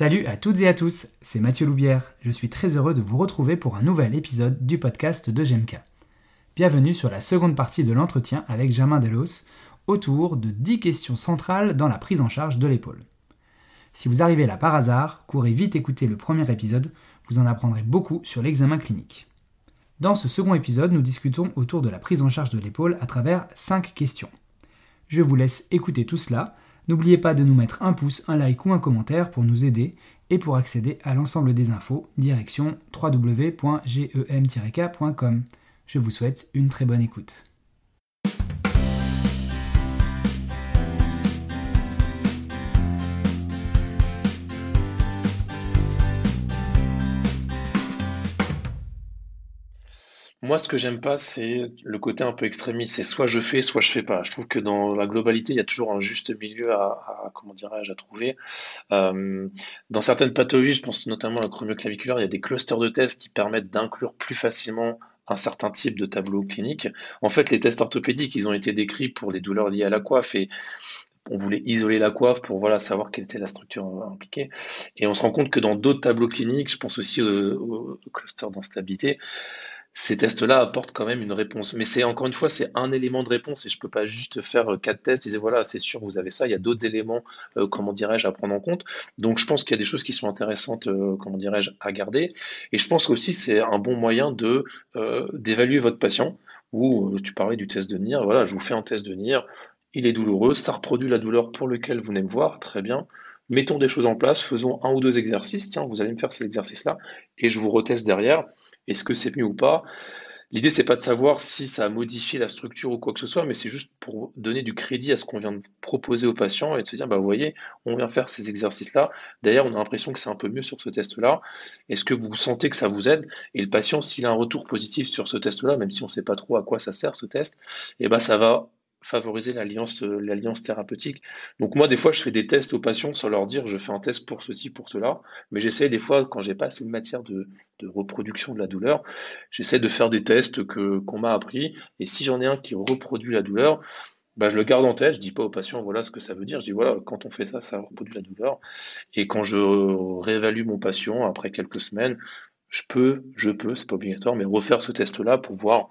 Salut à toutes et à tous, c'est Mathieu Loubière. Je suis très heureux de vous retrouver pour un nouvel épisode du podcast de Gemka. Bienvenue sur la seconde partie de l'entretien avec Germain Delos, autour de 10 questions centrales dans la prise en charge de l'épaule. Si vous arrivez là par hasard, courez vite écouter le premier épisode, vous en apprendrez beaucoup sur l'examen clinique. Dans ce second épisode, nous discutons autour de la prise en charge de l'épaule à travers 5 questions. Je vous laisse écouter tout cela. N'oubliez pas de nous mettre un pouce, un like ou un commentaire pour nous aider et pour accéder à l'ensemble des infos, direction www.gem-k.com. Je vous souhaite une très bonne écoute. Moi, ce que j'aime pas, c'est le côté un peu extrémiste. C'est soit je fais pas. Je trouve que dans la globalité, il y a toujours un juste milieu à trouver. Dans certaines pathologies, je pense notamment à la chromioclaviculaire, il y a des clusters de tests qui permettent d'inclure plus facilement un certain type de tableau clinique. En fait, les tests orthopédiques, ils ont été décrits pour les douleurs liées à la coiffe et on voulait isoler la coiffe pour savoir quelle était la structure impliquée. Et on se rend compte que dans d'autres tableaux cliniques, je pense aussi au cluster d'instabilité, ces tests-là apportent quand même une réponse. Mais c'est, encore une fois, c'est un élément de réponse et je ne peux pas juste faire 4 tests et dire c'est sûr, vous avez ça. Il y a d'autres éléments, à prendre en compte. Donc, je pense qu'il y a des choses qui sont intéressantes, à garder. Et je pense aussi que c'est un bon moyen d'évaluer votre patient. Ou tu parlais du test de NIR. Je vous fais un test de NIR. Il est douloureux. Ça reproduit la douleur pour laquelle vous venez me voir. Très bien. Mettons des choses en place. Faisons 1 ou 2 exercices. Tiens, vous allez me faire cet exercice-là et je vous reteste derrière. Est-ce que c'est mieux ou pas ? L'idée, c'est pas de savoir si ça a modifié la structure ou quoi que ce soit, mais c'est juste pour donner du crédit à ce qu'on vient de proposer aux patients et de se dire, vous voyez, on vient faire ces exercices-là. D'ailleurs, on a l'impression que c'est un peu mieux sur ce test-là. Est-ce que vous sentez que ça vous aide ? Et le patient, s'il a un retour positif sur ce test-là, même si on ne sait pas trop à quoi ça sert ce test, ça va favoriser l'alliance thérapeutique. Donc moi, des fois, je fais des tests aux patients sans leur dire je fais un test pour ceci, pour cela, mais j'essaie des fois, quand j'ai pas assez de matière de reproduction de la douleur, j'essaie de faire des tests qu'on m'a appris, et si j'en ai un qui reproduit la douleur, je le garde en tête, je dis pas aux patients ce que ça veut dire, je dis quand on fait ça, ça reproduit la douleur, et quand je réévalue mon patient après quelques semaines, je peux, c'est pas obligatoire, mais refaire ce test-là pour voir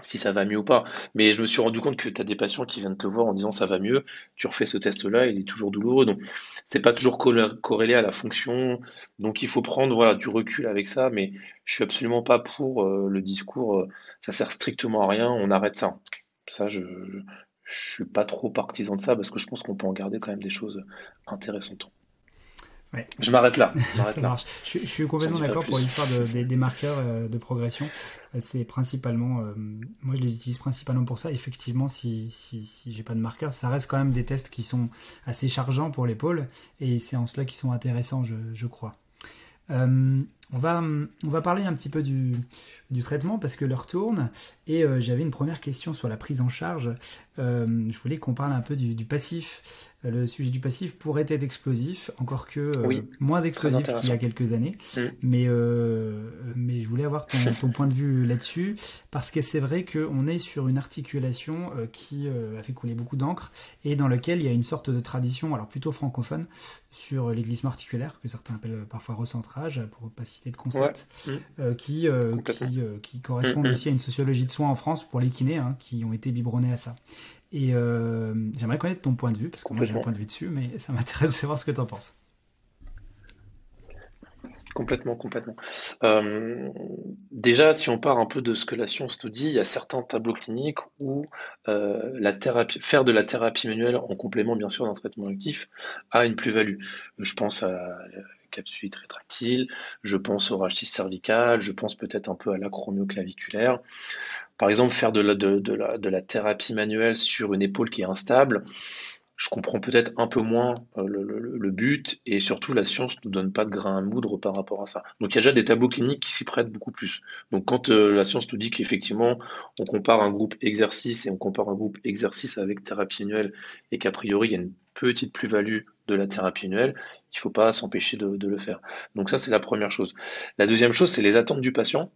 si ça va mieux ou pas. Mais je me suis rendu compte que tu as des patients qui viennent te voir en disant ça va mieux, tu refais ce test-là, il est toujours douloureux. Donc, c'est pas toujours corrélé à la fonction. Donc, il faut prendre du recul avec ça, mais je suis absolument pas pour le discours ça sert strictement à rien, on arrête ça. Ça, je suis pas trop partisan de ça parce que je pense qu'on peut en garder quand même des choses intéressantes. Ouais. Je m'arrête là. Marche. Je suis complètement d'accord pour l'histoire des marqueurs de progression. C'est principalement, moi je les utilise principalement pour ça. Effectivement, si j'ai pas de marqueurs, ça reste quand même des tests qui sont assez chargeants pour l'épaule et c'est en cela qu'ils sont intéressants, je crois. On va parler un petit peu du traitement parce que l'heure tourne et j'avais une première question sur la prise en charge. Je voulais qu'on parle un peu du passif. Le sujet du passif pourrait être explosif, encore que moins explosif qu'il y a quelques années. Mais je voulais avoir ton point de vue là-dessus parce que c'est vrai qu'on est sur une articulation qui a fait couler beaucoup d'encre et dans laquelle il y a une sorte de tradition, alors plutôt francophone, sur les glissements articulaires que certains appellent parfois recentrage pour pas citer de concept, qui correspondent aussi à une sociologie de soins en France pour les kinés qui ont été biberonnés à ça. Et j'aimerais connaître ton point de vue, parce que moi j'ai un point de vue dessus, mais ça m'intéresse de savoir ce que tu en penses. Complètement. Déjà, si on part un peu de ce que la science nous dit, il y a certains tableaux cliniques où faire de la thérapie manuelle, en complément bien sûr d'un traitement actif, a une plus-value. Je pense à Capsule rétractile, je pense au rachis cervical, je pense peut-être un peu à l'acromioclaviculaire. Par exemple, faire de la thérapie manuelle sur une épaule qui est instable, je comprends peut-être un peu moins le but et surtout la science ne nous donne pas de grain à moudre par rapport à ça. Donc il y a déjà des tableaux cliniques qui s'y prêtent beaucoup plus. Donc quand la science nous dit qu'effectivement on compare un groupe exercice et on compare un groupe exercice avec thérapie manuelle et qu'a priori il y a une petite plus-value de la thérapie manuelle, il ne faut pas s'empêcher de le faire. Donc ça, c'est la première chose. La deuxième chose, c'est les attentes du patient.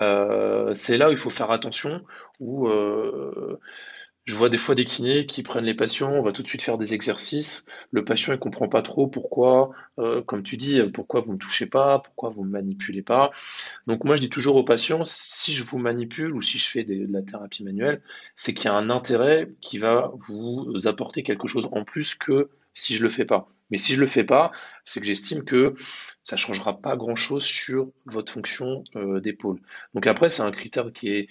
C'est là où il faut faire attention, où Je vois des fois des kinés qui prennent les patients, on va tout de suite faire des exercices. Le patient ne comprend pas trop pourquoi, comme tu dis, pourquoi vous ne me touchez pas, pourquoi vous ne me manipulez pas. Donc moi, je dis toujours aux patients, si je vous manipule ou si je fais de la thérapie manuelle, c'est qu'il y a un intérêt qui va vous apporter quelque chose en plus que si je ne le fais pas. Mais si je ne le fais pas, c'est que j'estime que ça ne changera pas grand-chose sur votre fonction d'épaule. Donc après, c'est un critère qui est...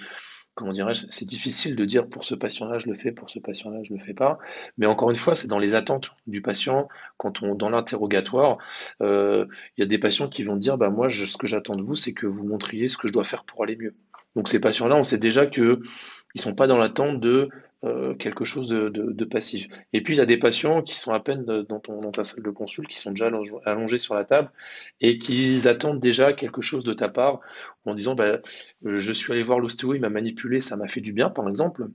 Comment dirais-je, c'est difficile de dire pour ce patient-là, je le fais, pour ce patient-là, je ne le fais pas. Mais encore une fois, c'est dans les attentes du patient, quand on dans l'interrogatoire. Il y a des patients qui vont dire, bah, moi, ce que j'attends de vous, c'est que vous montriez ce que je dois faire pour aller mieux. Donc ces patients-là, on sait déjà qu'ils ne sont pas dans l'attente de quelque chose de passif. Et puis, il y a des patients qui sont à peine dans ta salle de consul, qui sont déjà allongés sur la table et qui attendent déjà quelque chose de ta part en disant bah, je suis allé voir l'ostéo, il m'a manipulé, ça m'a fait du bien, par exemple.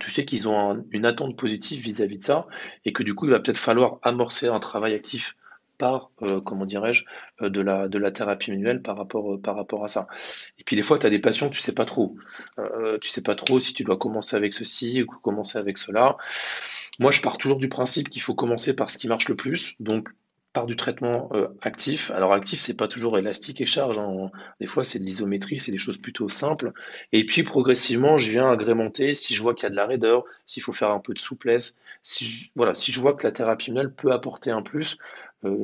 Tu sais qu'ils ont une attente positive vis-à-vis de ça et que du coup, il va peut-être falloir amorcer un travail actif par, comment dirais-je, de la thérapie manuelle par rapport à ça. Et puis des fois, tu as des patients que tu ne sais pas trop. Tu ne sais pas trop si tu dois commencer avec ceci ou commencer avec cela. Moi, je pars toujours du principe qu'il faut commencer par ce qui marche le plus, donc par du traitement actif. Alors actif, c'est pas toujours élastique et charge, hein. Des fois, c'est de l'isométrie, c'est des choses plutôt simples. Et puis progressivement, je viens agrémenter si je vois qu'il y a de la raideur, s'il faut faire un peu de souplesse, si je vois que la thérapie manuelle peut apporter un plus,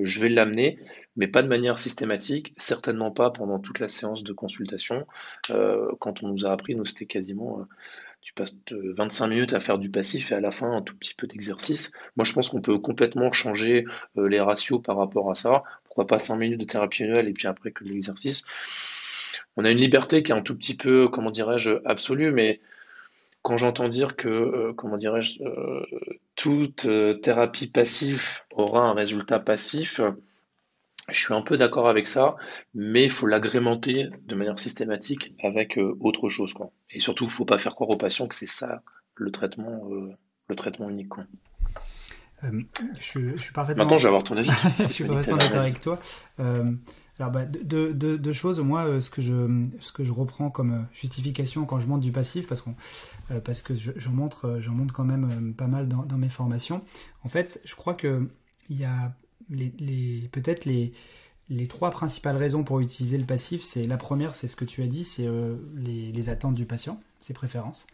je vais l'amener, mais pas de manière systématique, certainement pas pendant toute la séance de consultation. Quand on nous a appris, nous c'était quasiment, tu passes 25 minutes à faire du passif et à la fin un tout petit peu d'exercice. Moi je pense qu'on peut complètement changer les ratios par rapport à ça. Pourquoi pas 5 minutes de thérapie manuelle et puis après que de l'exercice. On a une liberté qui est un tout petit peu, comment dirais-je, absolue, mais quand j'entends dire que, comment dirais-je, toute thérapie passive aura un résultat passif, je suis un peu d'accord avec ça, mais il faut l'agrémenter de manière systématique avec autre chose, quoi. Et surtout, il ne faut pas faire croire aux patients que c'est ça le traitement unique, quoi. Je suis parfaitement... Maintenant, je vais avoir ton avis. Je suis parfaitement d'accord avec toi. Alors, bah, deux choses. Moi, ce que je reprends comme justification quand je montre du passif, parce que j'en montre quand même pas mal dans mes formations. En fait, je crois que il y a peut-être les trois principales raisons pour utiliser le passif. C'est la première, c'est ce que tu as dit, c'est les attentes du patient, ses préférences.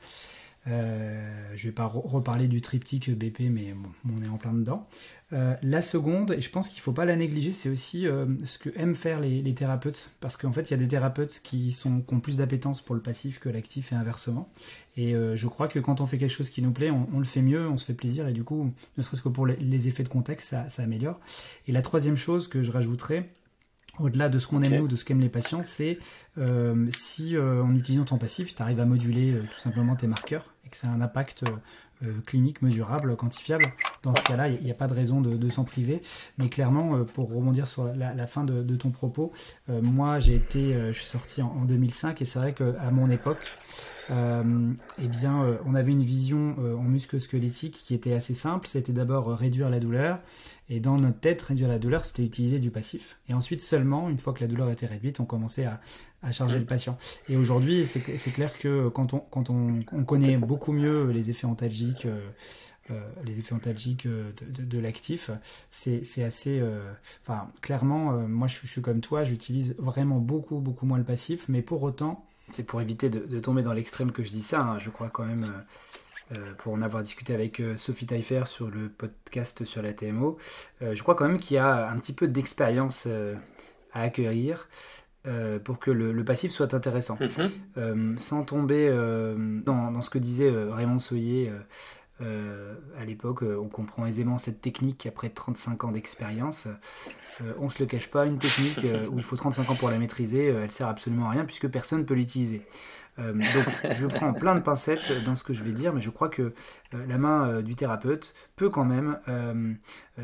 Je ne vais pas reparler du triptyque BP, mais bon, on est en plein dedans. La seconde, et je pense qu'il ne faut pas la négliger, c'est aussi ce que aiment faire les thérapeutes, parce qu'en fait il y a des thérapeutes qui ont plus d'appétence pour le passif que l'actif et inversement, et je crois que quand on fait quelque chose qui nous plaît, on le fait mieux, on se fait plaisir, et du coup, ne serait-ce que pour les effets de contexte, ça améliore. Et la troisième chose que je rajouterais, au-delà de ce qu'on aime nous, de ce qu'aiment les patients, c'est si en utilisant ton passif, tu arrives à moduler tout simplement tes marqueurs et que ça a un impact clinique, mesurable, quantifiable. Dans ce cas-là, il n'y a pas de raison de s'en priver. Mais clairement, pour rebondir sur la fin de ton propos, moi, je suis sorti en 2005 et c'est vrai qu'à mon époque, on avait une vision en musculo-squelettique qui était assez simple. C'était d'abord réduire la douleur. Et dans notre tête, réduire la douleur, c'était utiliser du passif. Et ensuite seulement, une fois que la douleur était réduite, on commençait à charger le patient. Et aujourd'hui, c'est clair que quand on connaît beaucoup mieux les effets antalgiques, de l'actif, c'est assez... clairement, moi je suis comme toi, j'utilise vraiment beaucoup, beaucoup moins le passif, mais pour autant... C'est pour éviter de tomber dans l'extrême que je dis ça, hein, je crois quand même... pour en avoir discuté avec Sophie Taillefer sur le podcast sur la TMO, je crois quand même qu'il y a un petit peu d'expérience à acquérir pour que le passif soit intéressant. Mm-hmm. Sans tomber dans ce que disait Raymond Soyer à l'époque, on comprend aisément cette technique après 35 ans d'expérience. On se le cache pas, une technique où il faut 35 ans pour la maîtriser, elle sert absolument à rien puisque personne ne peut l'utiliser. Donc je prends plein de pincettes dans ce que je vais dire, mais je crois que la main du thérapeute peut quand même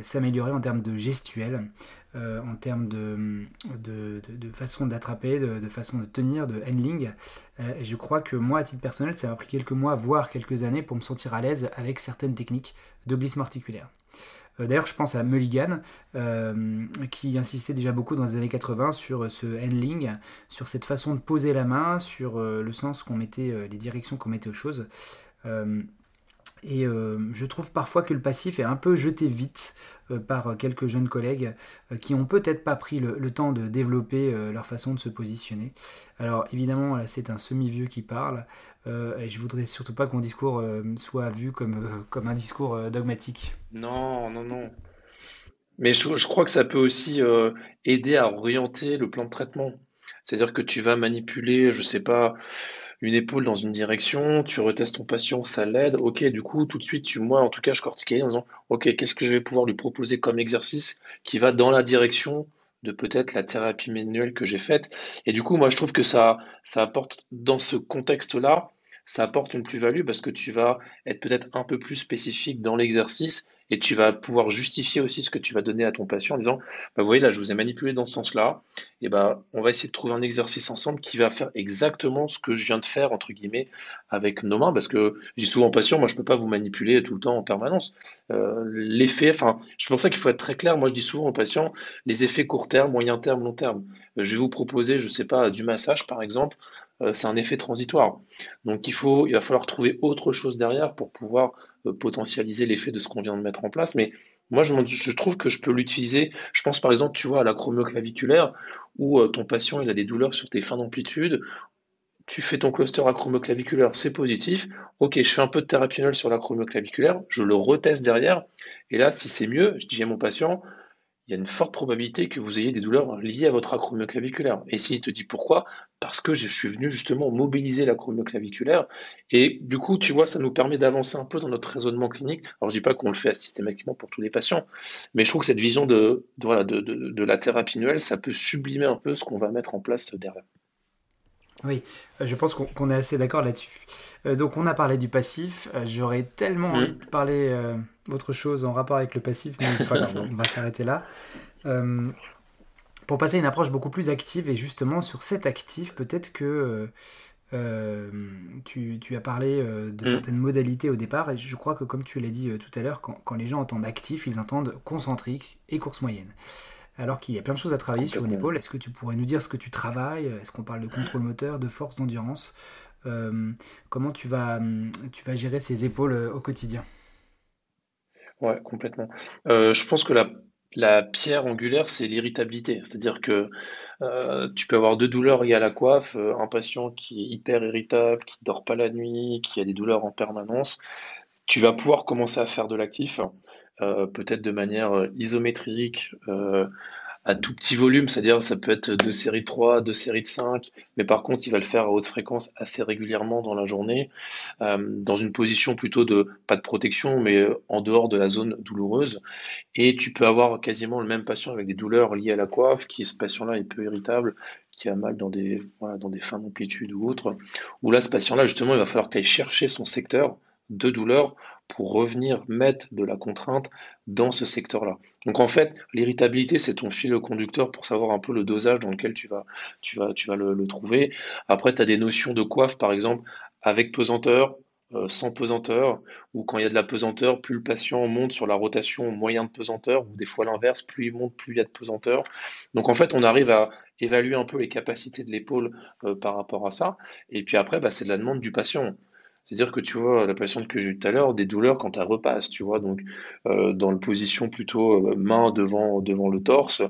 s'améliorer en termes de gestuelle, en termes de façon d'attraper, de façon de tenir, de handling. Et je crois que moi, à titre personnel, ça m'a pris quelques mois, voire quelques années, pour me sentir à l'aise avec certaines techniques de glissement articulaire. D'ailleurs, je pense à Mulligan, qui insistait déjà beaucoup dans les années 80 sur ce handling, sur cette façon de poser la main, sur le sens qu'on mettait, les directions qu'on mettait aux choses. Et je trouve parfois que le passif est un peu jeté vite par quelques jeunes collègues qui n'ont peut-être pas pris le temps de développer leur façon de se positionner. Alors évidemment, là, c'est un semi-vieux qui parle, et je voudrais surtout pas que mon discours soit vu comme un discours dogmatique. Non. Mais je crois que ça peut aussi aider à orienter le plan de traitement. C'est-à-dire que tu vas manipuler, je sais pas, une épaule dans une direction, tu retestes ton patient, ça l'aide, ok, du coup, tout de suite, moi, en tout cas, je cortiquais en disant, ok, qu'est-ce que je vais pouvoir lui proposer comme exercice qui va dans la direction de peut-être la thérapie manuelle que j'ai faite. Et du coup, moi, je trouve que ça apporte, dans ce contexte-là, ça apporte une plus-value parce que tu vas être peut-être un peu plus spécifique dans l'exercice et tu vas pouvoir justifier aussi ce que tu vas donner à ton patient en disant, bah, vous voyez, là, je vous ai manipulé dans ce sens-là, et bah, on va essayer de trouver un exercice ensemble qui va faire exactement ce que je viens de faire, entre guillemets, avec nos mains, parce que je dis souvent aux patients, moi, je ne peux pas vous manipuler tout le temps en permanence. L'effet, enfin, c'est pour ça qu'il faut être très clair, moi, je dis souvent aux patients, les effets court terme, moyen terme, long terme. Je vais vous proposer, je ne sais pas, du massage, par exemple, c'est un effet transitoire. Donc, il va falloir trouver autre chose derrière pour pouvoir potentialiser l'effet de ce qu'on vient de mettre en place. Mais moi, je trouve que je peux l'utiliser. Je pense, par exemple, tu vois, à l'acromioclaviculaire où ton patient, il a des douleurs sur tes fins d'amplitude. Tu fais ton cluster acromioclaviculaire, c'est positif. Ok, je fais un peu de thérapie manuelle sur l'acromioclaviculaire. Je le reteste derrière. Et là, si c'est mieux, je dis à mon patient, il y a une forte probabilité que vous ayez des douleurs liées à votre acromioclaviculaire. Et s'il te dit pourquoi, parce que je suis venu justement mobiliser l'acromioclaviculaire. Et du coup, tu vois, ça nous permet d'avancer un peu dans notre raisonnement clinique. Alors, je ne dis pas qu'on le fait systématiquement pour tous les patients, mais je trouve que cette vision de la thérapie manuelle, ça peut sublimer un peu ce qu'on va mettre en place derrière. Oui, je pense qu'on est assez d'accord là-dessus. Donc, on a parlé du passif. J'aurais tellement envie de parler autre chose en rapport avec le passif, mais c'est pas grave, on va s'arrêter là. Pour passer à une approche beaucoup plus active, et justement, sur cet actif, peut-être que tu as parlé de certaines modalités au départ, et je crois que, comme tu l'as dit tout à l'heure, quand les gens entendent actif, ils entendent concentrique et course moyenne. Alors qu'il y a plein de choses à travailler sur une épaule. Est-ce que tu pourrais nous dire ce que tu travailles ? Est-ce qu'on parle de contrôle moteur, de force, d'endurance ? Comment tu vas gérer ces épaules au quotidien ? Ouais, complètement. Je pense que la pierre angulaire, c'est l'irritabilité. C'est-à-dire que tu peux avoir deux douleurs liées à la coiffe, un patient qui est hyper irritable, qui ne dort pas la nuit, qui a des douleurs en permanence. Tu vas pouvoir commencer à faire de l'actif, peut-être de manière isométrique, à tout petit volume, c'est-à-dire ça peut être 2 séries de 3, 2 séries de 5, mais par contre, il va le faire à haute fréquence assez régulièrement dans la journée, dans une position plutôt pas de protection, mais en dehors de la zone douloureuse. Et tu peux avoir quasiment le même patient avec des douleurs liées à la coiffe, ce patient-là est peu irritable, qui a mal dans des fins d'amplitude ou autre, où là, ce patient-là, justement, il va falloir qu'aille chercher son secteur de douleur pour revenir mettre de la contrainte dans ce secteur-là. Donc en fait, l'irritabilité, c'est ton fil conducteur pour savoir un peu le dosage dans lequel tu vas le trouver. Après, tu as des notions de coiffe, par exemple, avec pesanteur, sans pesanteur, ou quand il y a de la pesanteur, plus le patient monte sur la rotation moyen de pesanteur, ou des fois l'inverse, plus il monte, plus il y a de pesanteur. Donc en fait, on arrive à évaluer un peu les capacités de l'épaule par rapport à ça. Et puis après, c'est de la demande du patient. C'est-à-dire que tu vois, la patiente que j'ai eue tout à l'heure, des douleurs quand elle repasse, tu vois, donc dans la position plutôt main devant le torse,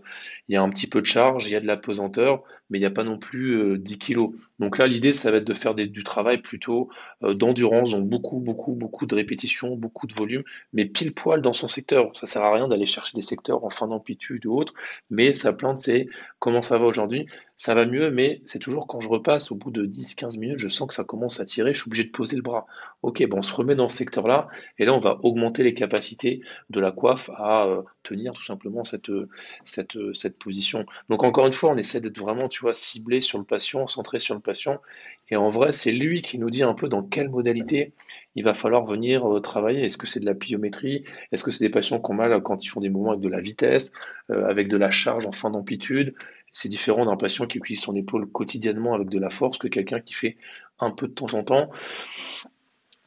il y a un petit peu de charge, il y a de la pesanteur, mais il n'y a pas non plus 10 kilos. Donc là, l'idée, ça va être de faire du travail plutôt d'endurance, donc beaucoup, beaucoup, beaucoup de répétitions, beaucoup de volume, mais pile poil dans son secteur. Ça ne sert à rien d'aller chercher des secteurs en fin d'amplitude ou autre, mais sa plainte, c'est comment ça va aujourd'hui ? Ça va mieux, mais c'est toujours quand je repasse, au bout de 10-15 minutes, je sens que ça commence à tirer, je suis obligé de poser le bras. Ok, on se remet dans ce secteur-là, et là, on va augmenter les capacités de la coiffe à tenir tout simplement cette position. Donc encore une fois, on essaie d'être vraiment, tu vois, ciblé sur le patient, centré sur le patient, et en vrai, c'est lui qui nous dit un peu dans quelle modalité il va falloir venir travailler. Est-ce que c'est de la pliométrie ? Est-ce que c'est des patients qui ont mal quand ils font des mouvements avec de la vitesse, avec de la charge en fin d'amplitude ? C'est différent d'un patient qui utilise son épaule quotidiennement avec de la force que quelqu'un qui fait un peu de temps en temps.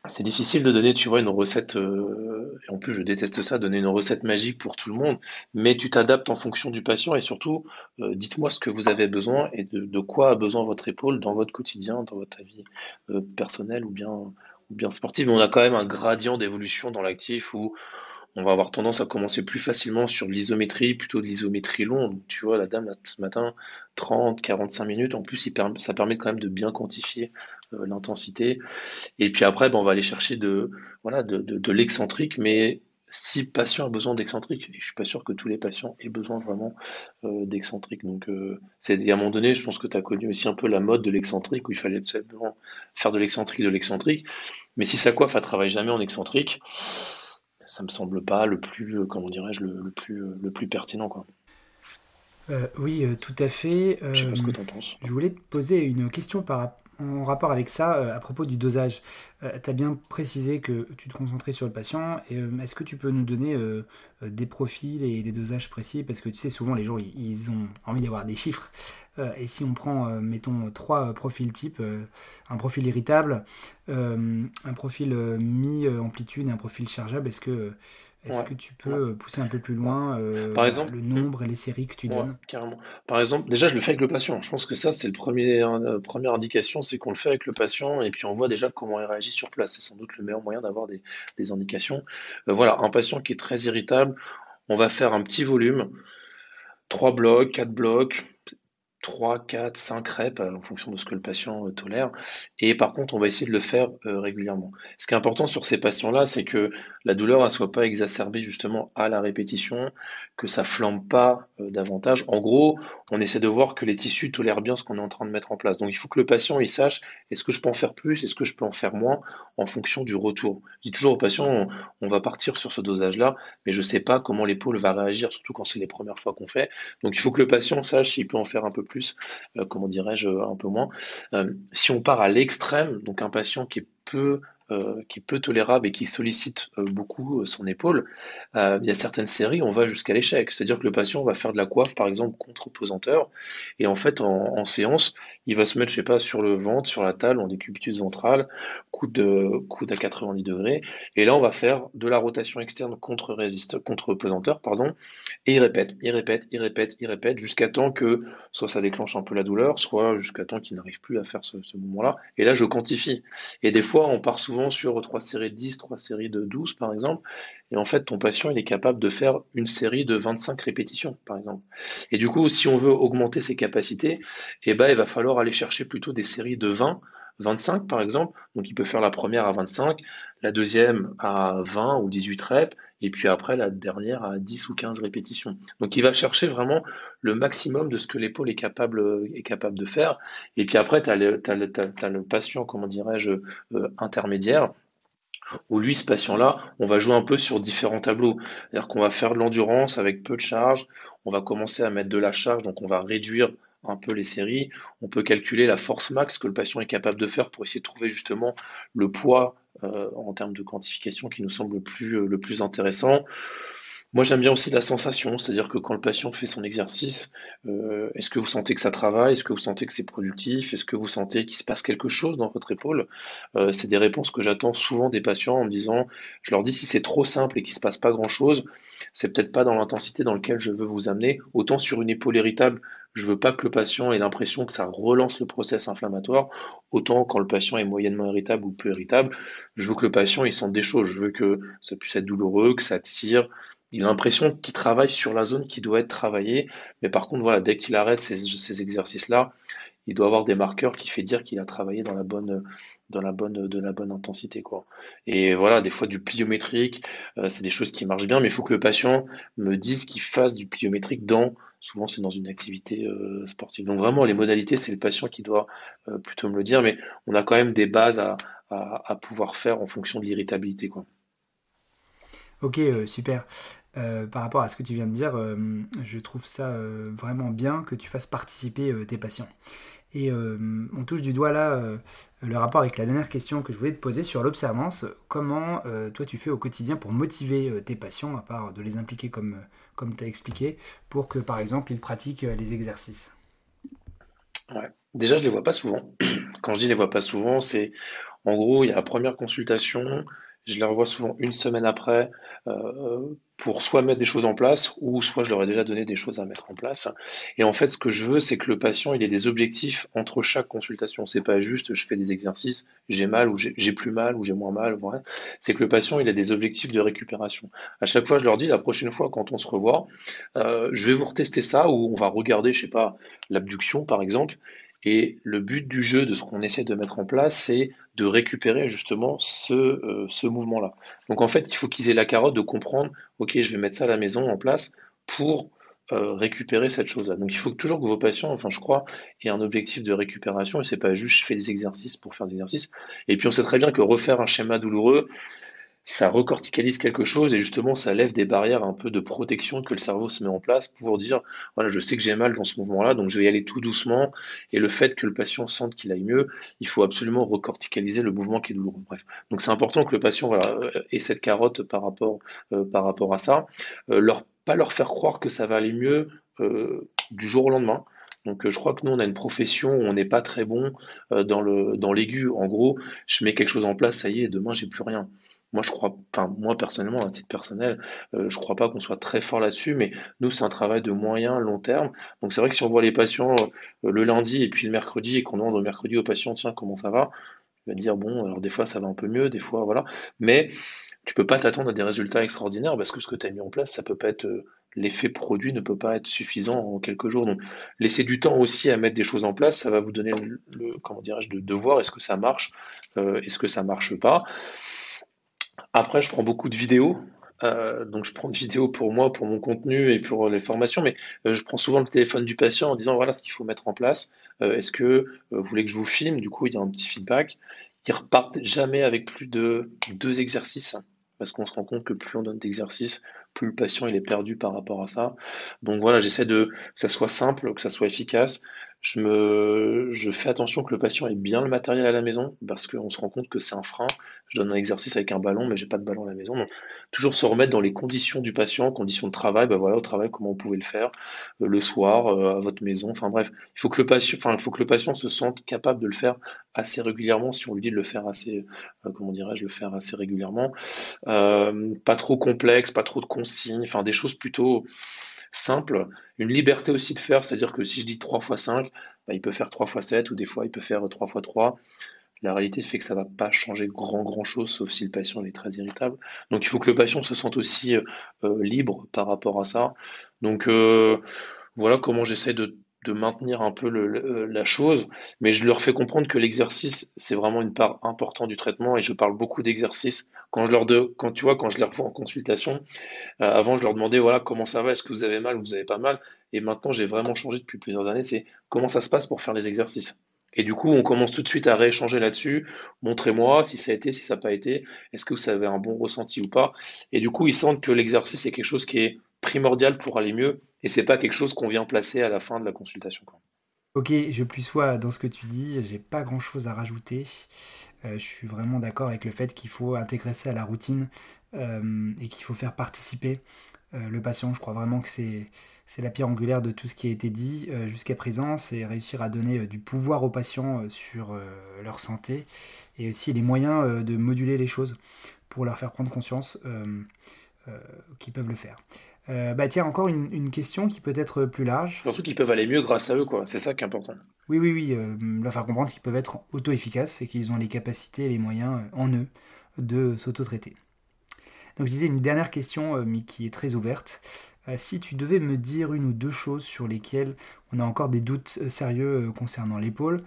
C'est difficile de donner, tu vois, une recette, et en plus je déteste ça, donner une recette magique pour tout le monde, mais tu t'adaptes en fonction du patient et surtout, dites-moi ce que vous avez besoin et de quoi a besoin votre épaule dans votre quotidien, dans votre vie personnelle ou bien bien sportive, mais on a quand même un gradient d'évolution dans l'actif où on va avoir tendance à commencer plus facilement sur l'isométrie, plutôt de l'isométrie longue. Donc, tu vois, la dame, là, ce matin, 30, 45 minutes. En plus, ça permet quand même de bien quantifier l'intensité. Et puis après, ben, on va aller chercher de l'excentrique, mais si le patient a besoin d'excentrique. Et je suis pas sûr que tous les patients aient besoin vraiment d'excentrique. Donc, c'est, à un moment donné, je pense que tu as connu aussi un peu la mode de l'excentrique, où il fallait absolument faire de l'excentrique. Mais si sa coiffe, elle travaille jamais en excentrique, ça me semble pas le plus, comment dirais-je, le plus pertinent, quoi. Oui, tout à fait. Je sais pas ce que tu en penses. Je voulais te poser une question en rapport avec ça, à propos du dosage. Tu as bien précisé que tu te concentrais sur le patient. Et, est-ce que tu peux nous donner des profils et des dosages précis? Parce que tu sais, souvent, les gens, ils ont envie d'avoir des chiffres. Et si on prend, mettons, trois profils types, un profil irritable, un profil mi-amplitude et un profil chargeable, est-ce que tu peux pousser un peu plus loin par exemple, le nombre et les séries que tu donnes? Carrément. Par exemple, déjà, je le fais avec le patient. Je pense que ça, c'est la première indication, c'est qu'on le fait avec le patient et puis on voit déjà comment il réagit sur place. C'est sans doute le meilleur moyen d'avoir des indications. Voilà, un patient qui est très irritable, on va faire un petit volume, 3 blocs, 4 blocs, 3, 4, 5 reps en fonction de ce que le patient tolère. Et par contre, on va essayer de le faire régulièrement. Ce qui est important sur ces patients-là, c'est que la douleur ne soit pas exacerbée justement à la répétition, que ça ne flambe pas davantage. En gros, on essaie de voir que les tissus tolèrent bien ce qu'on est en train de mettre en place. Donc, il faut que le patient il sache, est-ce que je peux en faire plus, est-ce que je peux en faire moins, en fonction du retour. Je dis toujours au patient, on va partir sur ce dosage-là, mais je ne sais pas comment l'épaule va réagir, surtout quand c'est les premières fois qu'on fait. Donc, il faut que le patient sache s'il peut en faire un peu plus, un peu moins. Si on part à l'extrême, donc un patient qui est peu tolérable et qui sollicite beaucoup son épaule, il y a certaines séries, on va jusqu'à l'échec. C'est-à-dire que le patient va faire de la coiffe, par exemple, contre-pesanteur, et en fait, en séance, il va se mettre, je sais pas, sur le ventre, sur la table, en décubitus ventral, coude à 90 degrés, et là, on va faire de la rotation externe contre-pesanteur, et il répète, jusqu'à temps que soit ça déclenche un peu la douleur, soit jusqu'à temps qu'il n'arrive plus à faire ce mouvement-là, et là, je quantifie. Et des fois, on part souvent sur 3 séries de 10, 3 séries de 12 par exemple, et en fait ton patient il est capable de faire une série de 25 répétitions par exemple, et du coup si on veut augmenter ses capacités, il va falloir aller chercher plutôt des séries de 20, 25 par exemple, donc il peut faire la première à 25, la deuxième à 20 ou 18 reps, et puis après la dernière à 10 ou 15 répétitions. Donc il va chercher vraiment le maximum de ce que l'épaule est capable de faire, et puis après t'as le patient, intermédiaire, où lui, ce patient-là, on va jouer un peu sur différents tableaux. C'est-à-dire qu'on va faire de l'endurance avec peu de charge, on va commencer à mettre de la charge, donc on va réduire un peu les séries, on peut calculer la force max que le patient est capable de faire pour essayer de trouver justement le poids en termes de quantification qui nous semble le plus intéressant. Moi, j'aime bien aussi la sensation, c'est-à-dire que quand le patient fait son exercice, est-ce que vous sentez que ça travaille? Est-ce que vous sentez que c'est productif? Est-ce que vous sentez qu'il se passe quelque chose dans votre épaule? C'est des réponses que j'attends souvent des patients en me disant, je leur dis si c'est trop simple et qu'il ne se passe pas grand-chose, c'est peut-être pas dans l'intensité dans laquelle je veux vous amener. Autant sur une épaule irritable, je veux pas que le patient ait l'impression que ça relance le process inflammatoire, autant quand le patient est moyennement irritable ou peu irritable, je veux que le patient il sente des choses, je veux que ça puisse être douloureux, que ça tire, il a l'impression qu'il travaille sur la zone qui doit être travaillée, mais par contre, voilà, dès qu'il arrête ces exercices-là, il doit avoir des marqueurs qui fait dire qu'il a travaillé dans la bonne intensité, quoi. Et voilà, des fois du pliométrique, c'est des choses qui marchent bien, mais il faut que le patient me dise qu'il fasse du pliométrique souvent c'est dans une activité sportive. Donc vraiment, les modalités, c'est le patient qui doit plutôt me le dire, mais on a quand même des bases à pouvoir faire en fonction de l'irritabilité, quoi. Ok, super. Par rapport à ce que tu viens de dire, je trouve ça vraiment bien que tu fasses participer tes patients. Et on touche du doigt là le rapport avec la dernière question que je voulais te poser sur l'observance. Comment toi tu fais au quotidien pour motiver tes patients, à part de les impliquer comme tu as expliqué, pour que par exemple ils pratiquent les exercices? Ouais. Déjà, je les vois pas souvent. Quand je dis les vois pas souvent, c'est en gros, il y a la première consultation, je les revois souvent une semaine après pour soit mettre des choses en place ou soit je leur ai déjà donné des choses à mettre en place. Et en fait, ce que je veux, c'est que le patient, il ait des objectifs entre chaque consultation. C'est pas juste je fais des exercices, j'ai mal ou j'ai plus mal ou j'ai moins mal. Voilà. C'est que le patient, il a des objectifs de récupération. À chaque fois, je leur dis la prochaine fois quand on se revoit, je vais vous retester ça ou on va regarder, je sais pas, l'abduction par exemple. Et le but du jeu, de ce qu'on essaie de mettre en place, c'est de récupérer justement ce mouvement-là. Donc en fait, il faut qu'ils aient la carotte de comprendre « Ok, je vais mettre ça à la maison en place pour récupérer cette chose-là. » Donc il faut toujours que vos patients, enfin je crois, aient un objectif de récupération. Et c'est pas juste « je fais des exercices pour faire des exercices ». Et puis on sait très bien que refaire un schéma douloureux, ça recorticalise quelque chose et justement ça lève des barrières un peu de protection que le cerveau se met en place pour dire voilà, je sais que j'ai mal dans ce mouvement-là, donc je vais y aller tout doucement. Et le fait que le patient sente qu'il aille mieux, il faut absolument recorticaliser le mouvement qui est douloureux. Bref, donc c'est important que le patient voilà, ait cette carotte par rapport à ça. Pas leur faire croire que ça va aller mieux du jour au lendemain. Donc je crois que nous, on a une profession où on n'est pas très bon dans l'aigu. En gros, je mets quelque chose en place, ça y est, demain, j'ai plus rien. Moi, moi personnellement, à titre personnel, je ne crois pas qu'on soit très fort là-dessus, mais nous, c'est un travail de moyen, long terme. Donc, c'est vrai que si on voit les patients le lundi et puis le mercredi et qu'on demande le mercredi aux patients, tiens, comment ça va? Il va dire, bon, alors des fois, ça va un peu mieux, des fois, voilà. Mais tu ne peux pas t'attendre à des résultats extraordinaires parce que ce que tu as mis en place, ça peut pas être. L'effet produit ne peut pas être suffisant en quelques jours. Donc, laissez du temps aussi à mettre des choses en place. Ça va vous donner de voir est-ce que ça marche, est-ce que ça marche pas. Après, je prends beaucoup de vidéos, donc je prends des vidéos pour moi, pour mon contenu et pour les formations, mais je prends souvent le téléphone du patient en disant voilà ce qu'il faut mettre en place, est-ce que vous voulez que je vous filme? Du coup, il y a un petit feedback. Ils repartent jamais avec plus de 2 exercices, parce qu'on se rend compte que plus on donne d'exercices, plus le patient il est perdu par rapport à ça. Donc voilà, j'essaie que ça soit simple, que ça soit efficace. Je fais attention que le patient ait bien le matériel à la maison, parce qu'on se rend compte que c'est un frein. Je donne un exercice avec un ballon, mais j'ai pas de ballon à la maison. Donc, toujours se remettre dans les conditions du patient, conditions de travail, ben voilà, au travail, comment on pouvait le faire, le soir, à votre maison, enfin bref. Il faut que le patient se sente capable de le faire assez régulièrement, si on lui dit de le faire assez, régulièrement. Pas trop complexe, pas trop de consignes, enfin des choses plutôt simple, une liberté aussi de faire, c'est-à-dire que si je dis 3 x 5, bah, il peut faire 3 x 7 ou des fois il peut faire 3 x 3. La réalité fait que ça ne va pas changer grand chose, sauf si le patient est très irritable. Donc il faut que le patient se sente aussi libre par rapport à ça. Donc voilà comment j'essaie de maintenir un peu la chose, mais je leur fais comprendre que l'exercice, c'est vraiment une part importante du traitement, et je parle beaucoup d'exercices. Quand je les revois en consultation, avant, je leur demandais, voilà, comment ça va, est-ce que vous avez mal ou vous n'avez pas mal, et maintenant, j'ai vraiment changé depuis plusieurs années, c'est comment ça se passe pour faire les exercices. Et du coup, on commence tout de suite à rééchanger là-dessus. Montrez-moi si ça a été, si ça n'a pas été, est-ce que vous avez un bon ressenti ou pas. Et du coup, ils sentent que l'exercice est quelque chose qui est primordial pour aller mieux, et c'est pas quelque chose qu'on vient placer à la fin de la consultation. Ok, je plussois dans ce que tu dis, j'ai pas grand chose à rajouter. Je suis vraiment d'accord avec le fait qu'il faut intégrer ça à la routine et qu'il faut faire participer le patient. Je crois vraiment que c'est la pierre angulaire de tout ce qui a été dit jusqu'à présent, c'est réussir à donner du pouvoir aux patients sur leur santé et aussi les moyens de moduler les choses pour leur faire prendre conscience qu'ils peuvent le faire. Bah tiens, encore une question qui peut être plus large. Surtout qu'ils peuvent aller mieux grâce à eux, quoi. C'est ça qui est important. Oui. Leur faire comprendre qu'ils peuvent être auto-efficaces et qu'ils ont les capacités et les moyens en eux de s'auto-traiter. Donc je disais une dernière question, mais qui est très ouverte. Si tu devais me dire une ou deux choses sur lesquelles on a encore des doutes sérieux concernant l'épaule,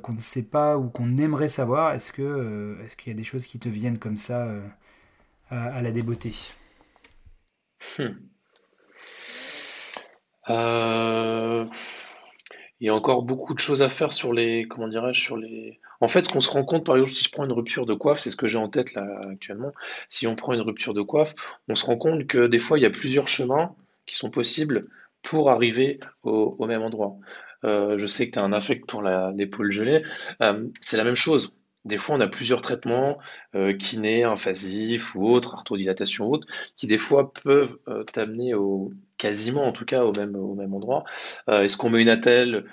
qu'on ne sait pas ou qu'on aimerait savoir, est-ce qu'il y a des choses qui te viennent comme ça à la déboutée? Il y a encore beaucoup de choses à faire sur les, En fait, ce qu'on se rend compte, par exemple, si je prends une rupture de coiffe, c'est ce que j'ai en tête là actuellement, si on prend une rupture de coiffe, on se rend compte que des fois, il y a plusieurs chemins qui sont possibles pour arriver au même endroit. Je sais que tu as un affect pour l'épaule gelée, c'est la même chose. Des fois, on a plusieurs traitements, kiné, invasif ou autre, arthrodilatation ou autre, qui des fois peuvent t'amener quasiment en tout cas au même endroit. Est-ce qu'on met une attelle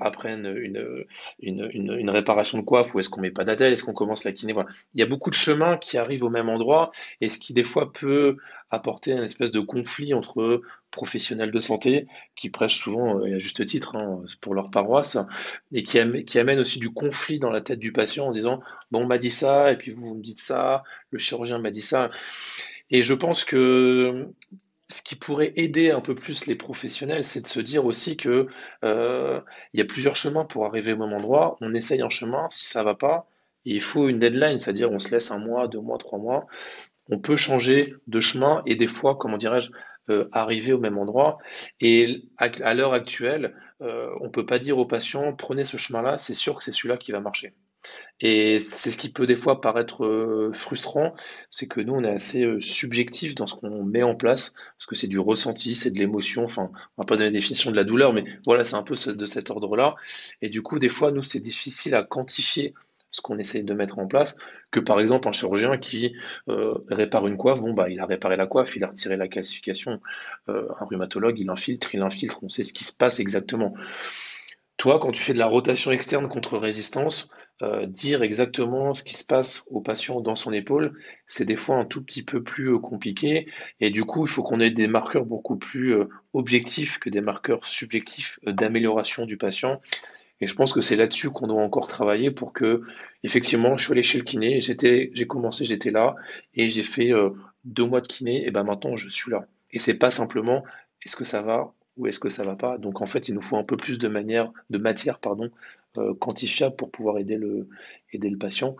après une réparation de coiffe, ou est-ce qu'on met pas d'attelle, est-ce qu'on commence la kiné? Voilà. Il y a beaucoup de chemins qui arrivent au même endroit, et ce qui des fois peut apporter une espèce de conflit entre professionnels de santé qui prêchent souvent, et à juste titre, hein, pour leur paroisse, et qui amènent aussi du conflit dans la tête du patient en se disant « bon, on m'a dit ça, et puis vous me dites ça, le chirurgien m'a dit ça ». Et je pense que ce qui pourrait aider un peu plus les professionnels, c'est de se dire aussi que il y a plusieurs chemins pour arriver au même endroit. On essaye un chemin, si ça va pas, il faut une deadline, c'est-à-dire on se laisse 1 mois, 2 mois, 3 mois. On peut changer de chemin et des fois, comment dirais-je, arriver au même endroit. Et à l'heure actuelle, on peut pas dire aux patients « prenez ce chemin-là, c'est sûr que c'est celui-là qui va marcher ». Et c'est ce qui peut des fois paraître frustrant, c'est que nous on est assez subjectif dans ce qu'on met en place, parce que c'est du ressenti, c'est de l'émotion, enfin on va pas donner la définition de la douleur, mais voilà, c'est un peu de cet ordre-là. Et du coup des fois nous c'est difficile à quantifier ce qu'on essaye de mettre en place, que par exemple un chirurgien qui répare une coiffe, bon bah il a réparé la coiffe, il a retiré la calcification, un rhumatologue il infiltre, on sait ce qui se passe exactement. Toi quand tu fais de la rotation externe contre résistance, dire exactement ce qui se passe au patient dans son épaule, c'est des fois un tout petit peu plus compliqué, et du coup il faut qu'on ait des marqueurs beaucoup plus objectifs que des marqueurs subjectifs d'amélioration du patient, et je pense que c'est là-dessus qu'on doit encore travailler pour que, effectivement, je suis allé chez le kiné, j'ai commencé, j'étais là, et j'ai fait 2 mois de kiné, et ben maintenant je suis là, et c'est pas simplement est-ce que ça va ou est-ce que ça va pas, donc en fait il nous faut un peu plus de matière, quantifiable pour pouvoir aider le patient.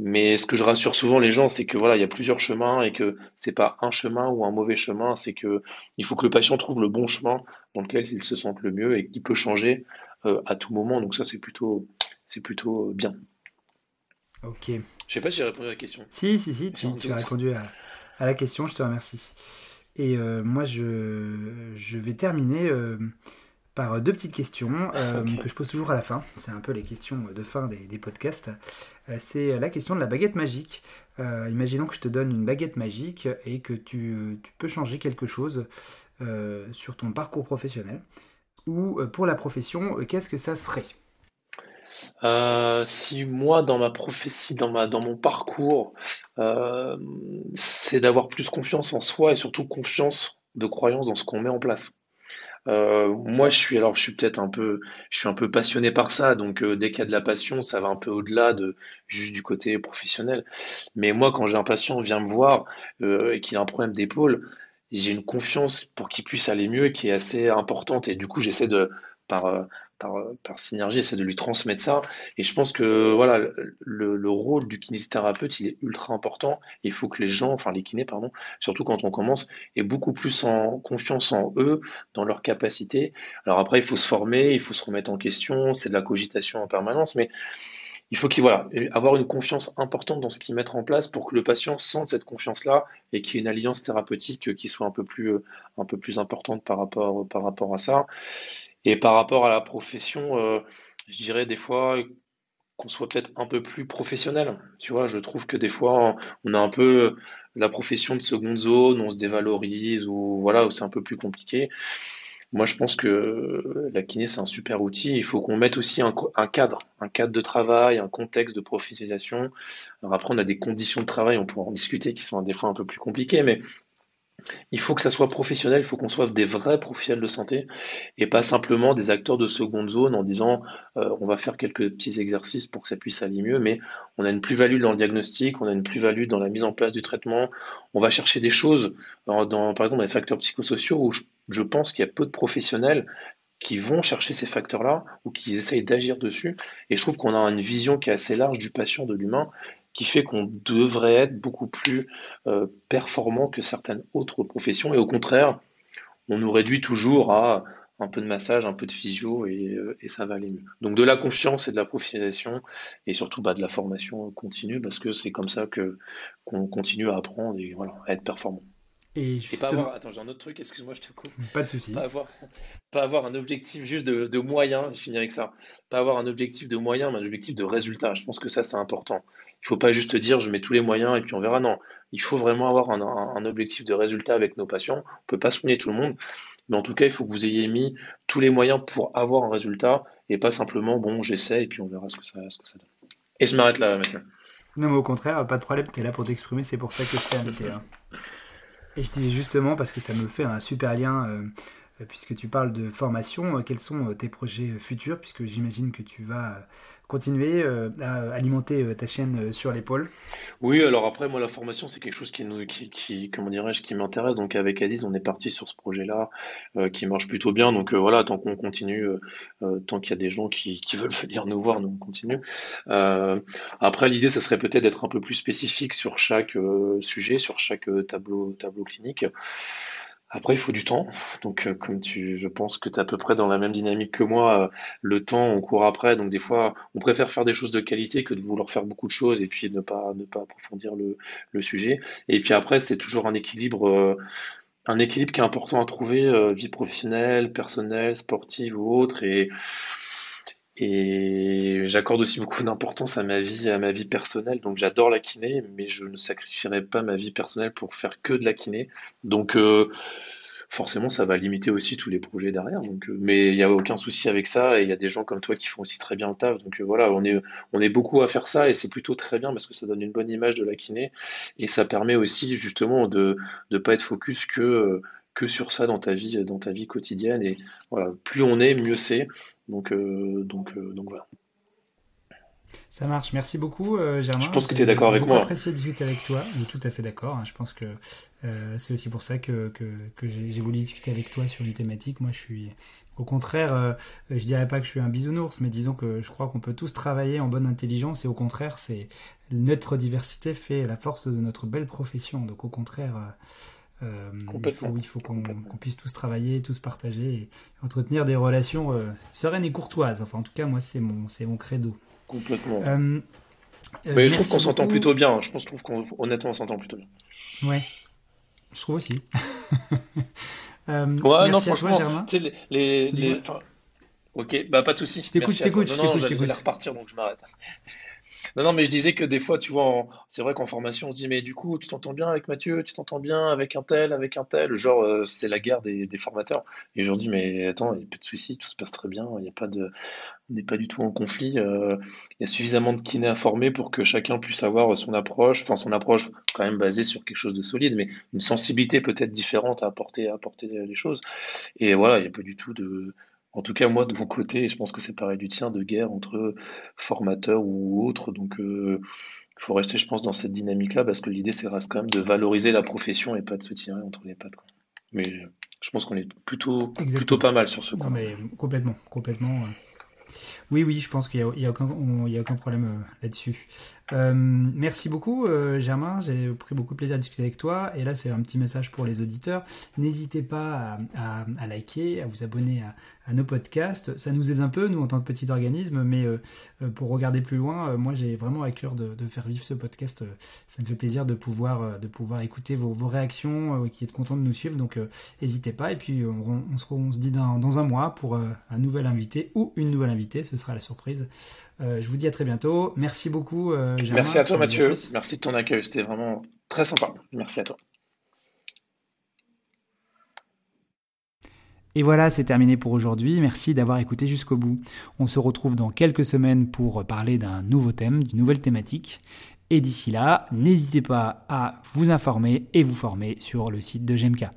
Mais ce que je rassure souvent les gens, c'est que voilà, il y a plusieurs chemins et que c'est pas un chemin ou un mauvais chemin, c'est que il faut que le patient trouve le bon chemin dans lequel il se sente le mieux et qu'il peut changer à tout moment. Donc ça c'est plutôt bien. Ok. Je sais pas si j'ai répondu à la question. Si, tu as répondu à la question. Je te remercie. Et moi je vais terminer. Par 2 petites questions okay. Que je pose toujours à la fin. C'est un peu les questions de fin des podcasts. C'est la question de la baguette magique. Imaginons que je te donne une baguette magique et que tu peux changer quelque chose sur ton parcours professionnel. Ou pour la profession, qu'est-ce que ça serait ? Si moi dans ma prophétie, dans mon parcours, c'est d'avoir plus confiance en soi et surtout croyance dans ce qu'on met en place. Moi, je suis un peu passionné par ça, donc dès qu'il y a de la passion, ça va un peu au-delà de juste du côté professionnel. Mais moi, quand j'ai un patient qui vient me voir et qu'il a un problème d'épaule, j'ai une confiance pour qu'il puisse aller mieux qui est assez importante. Et du coup, j'essaie de par synergie, c'est de lui transmettre ça. Et je pense que voilà, le rôle du kinésithérapeute, il est ultra important. Il faut que les kinés, surtout quand on commence, aient beaucoup plus en confiance en eux, dans leurs capacités. Alors après, il faut se former, il faut se remettre en question, c'est de la cogitation en permanence, mais il faut avoir une confiance importante dans ce qu'ils mettent en place pour que le patient sente cette confiance-là et qu'il y ait une alliance thérapeutique qui soit un peu plus importante par rapport à ça. Et par rapport à la profession, je dirais des fois qu'on soit peut-être un peu plus professionnel. Tu vois, je trouve que des fois, on a un peu la profession de seconde zone, on se dévalorise, ou voilà, c'est un peu plus compliqué. Moi, je pense que la kiné, c'est un super outil. Il faut qu'on mette aussi un cadre de travail, un contexte de professionnalisation. Alors après, on a des conditions de travail, on pourra en discuter, qui sont des fois un peu plus compliquées, mais il faut que ça soit professionnel, il faut qu'on soit des vrais professionnels de santé et pas simplement des acteurs de seconde zone en disant on va faire quelques petits exercices pour que ça puisse aller mieux, mais on a une plus-value dans le diagnostic, on a une plus-value dans la mise en place du traitement, on va chercher des choses, par exemple dans les facteurs psychosociaux où je pense qu'il y a peu de professionnels qui vont chercher ces facteurs-là ou qui essayent d'agir dessus, et je trouve qu'on a une vision qui est assez large du patient, de l'humain, qui fait qu'on devrait être beaucoup plus performant que certaines autres professions. Et au contraire, on nous réduit toujours à un peu de massage, un peu de physio, et ça va aller mieux. Donc de la confiance et de la professionnalisation, et surtout de la formation continue, parce que c'est comme ça qu'on continue à apprendre et voilà, à être performant. Et justement... Attends, j'ai un autre truc, excuse-moi, je te coupe. Pas de souci. Pas avoir un objectif juste de moyen, je finis avec ça. Pas avoir un objectif de moyen, mais un objectif de résultat. Je pense que ça, c'est important. Il faut pas juste dire, je mets tous les moyens et puis on verra. Non, il faut vraiment avoir un objectif de résultat avec nos patients. On peut pas soigner tout le monde. Mais en tout cas, il faut que vous ayez mis tous les moyens pour avoir un résultat et pas simplement, bon, j'essaie et puis on verra ce que ça donne. Et je m'arrête là, Mathieu. Non, mais au contraire, pas de problème, t'es là pour t'exprimer, c'est pour ça que je t'ai invité. Hein. Et je disais justement, parce que ça me fait un super lien, puisque tu parles de formation, quels sont tes projets futurs, puisque j'imagine que tu vas continuer à alimenter ta chaîne sur l'épaule. Oui, alors après, moi, la formation, c'est quelque chose qui m'intéresse. Donc, avec Aziz, on est parti sur ce projet-là qui marche plutôt bien. Donc, voilà, tant qu'on continue, tant qu'il y a des gens qui veulent venir nous voir, nous, on continue. Après, l'idée, ça serait peut-être d'être un peu plus spécifique sur chaque sujet, sur chaque tableau clinique. Après, il faut du temps, donc comme je pense que tu es à peu près dans la même dynamique que moi, le temps, on court après, donc des fois, on préfère faire des choses de qualité que de vouloir faire beaucoup de choses et puis ne pas approfondir le sujet. Et puis après, c'est toujours un équilibre qui est important à trouver, vie professionnelle, personnelle, sportive ou autre, et j'accorde aussi beaucoup d'importance à ma vie personnelle, donc j'adore la kiné, mais je ne sacrifierai pas ma vie personnelle pour faire que de la kiné, donc forcément ça va limiter aussi tous les projets derrière, donc, mais il n'y a aucun souci avec ça, et il y a des gens comme toi qui font aussi très bien le taf, donc voilà, on est beaucoup à faire ça, et c'est plutôt très bien, parce que ça donne une bonne image de la kiné, et ça permet aussi justement de ne pas être focus que sur ça dans ta vie quotidienne, et voilà, plus on est, mieux c'est. Donc voilà. Ça marche, merci beaucoup Germain. Je pense que tu es d'accord avec moi. J'ai apprécié de discuter avec toi, je suis tout à fait d'accord. Hein. Je pense que c'est aussi pour ça que j'ai voulu discuter avec toi sur une thématique. Moi, je suis au contraire, je dirais pas que je suis un bisounours, mais disons que je crois qu'on peut tous travailler en bonne intelligence et au contraire, c'est notre diversité fait la force de notre belle profession. Donc au contraire. Il faut qu'on puisse tous travailler, tous partager et entretenir des relations sereines et courtoises. Enfin, en tout cas, moi, c'est mon credo. Complètement. Mais je trouve qu'on s'entend plutôt bien. Je trouve qu'honnêtement, on s'entend plutôt bien. Ouais, je trouve aussi. Ouais, non, franchement, tu sais, les... Enfin, ok, bah pas de souci. Je t'écoute. Je vais repartir, donc je m'arrête. Non, mais je disais que des fois, tu vois, c'est vrai qu'en formation, on se dit, mais du coup, tu t'entends bien avec Mathieu, tu t'entends bien avec un tel, genre, c'est la guerre des formateurs. Et je leur dis, mais attends, il n'y a pas de souci, tout se passe très bien, on n'est pas du tout en conflit, il y a suffisamment de kinés à former pour que chacun puisse avoir son approche quand même basée sur quelque chose de solide, mais une sensibilité peut-être différente à apporter les choses. Et voilà, il n'y a pas du tout de... En tout cas, moi, de mon côté, et je pense que c'est pareil du tien, de guerre entre formateurs ou autres. Donc, il faut rester, je pense, dans cette dynamique-là, parce que l'idée, c'est quand même de valoriser la profession et pas de se tirer entre les pattes. Quoi. Mais je pense qu'on est plutôt pas mal sur ce point. Non, mais complètement. Oui, je pense qu'il n'y a aucun problème là-dessus. Merci beaucoup Germain, j'ai pris beaucoup de plaisir à discuter avec toi, et là c'est un petit message pour les auditeurs, n'hésitez pas à liker, à vous abonner à nos podcasts, ça nous aide un peu, nous en tant que petit organisme, mais pour regarder plus loin, moi j'ai vraiment à cœur de faire vivre ce podcast, ça me fait plaisir de pouvoir écouter vos réactions, qui êtes contents de nous suivre, donc n'hésitez pas, et puis on se dit dans un mois pour un nouvel invité ou une nouvelle invitée, ce sera la surprise. Je vous dis à très bientôt. Merci beaucoup, Germain. Merci à toi, Mathieu. Merci de ton accueil. C'était vraiment très sympa. Merci à toi. Et voilà, c'est terminé pour aujourd'hui. Merci d'avoir écouté jusqu'au bout. On se retrouve dans quelques semaines pour parler d'un nouveau thème, d'une nouvelle thématique. Et d'ici là, n'hésitez pas à vous informer et vous former sur le site de Gemka.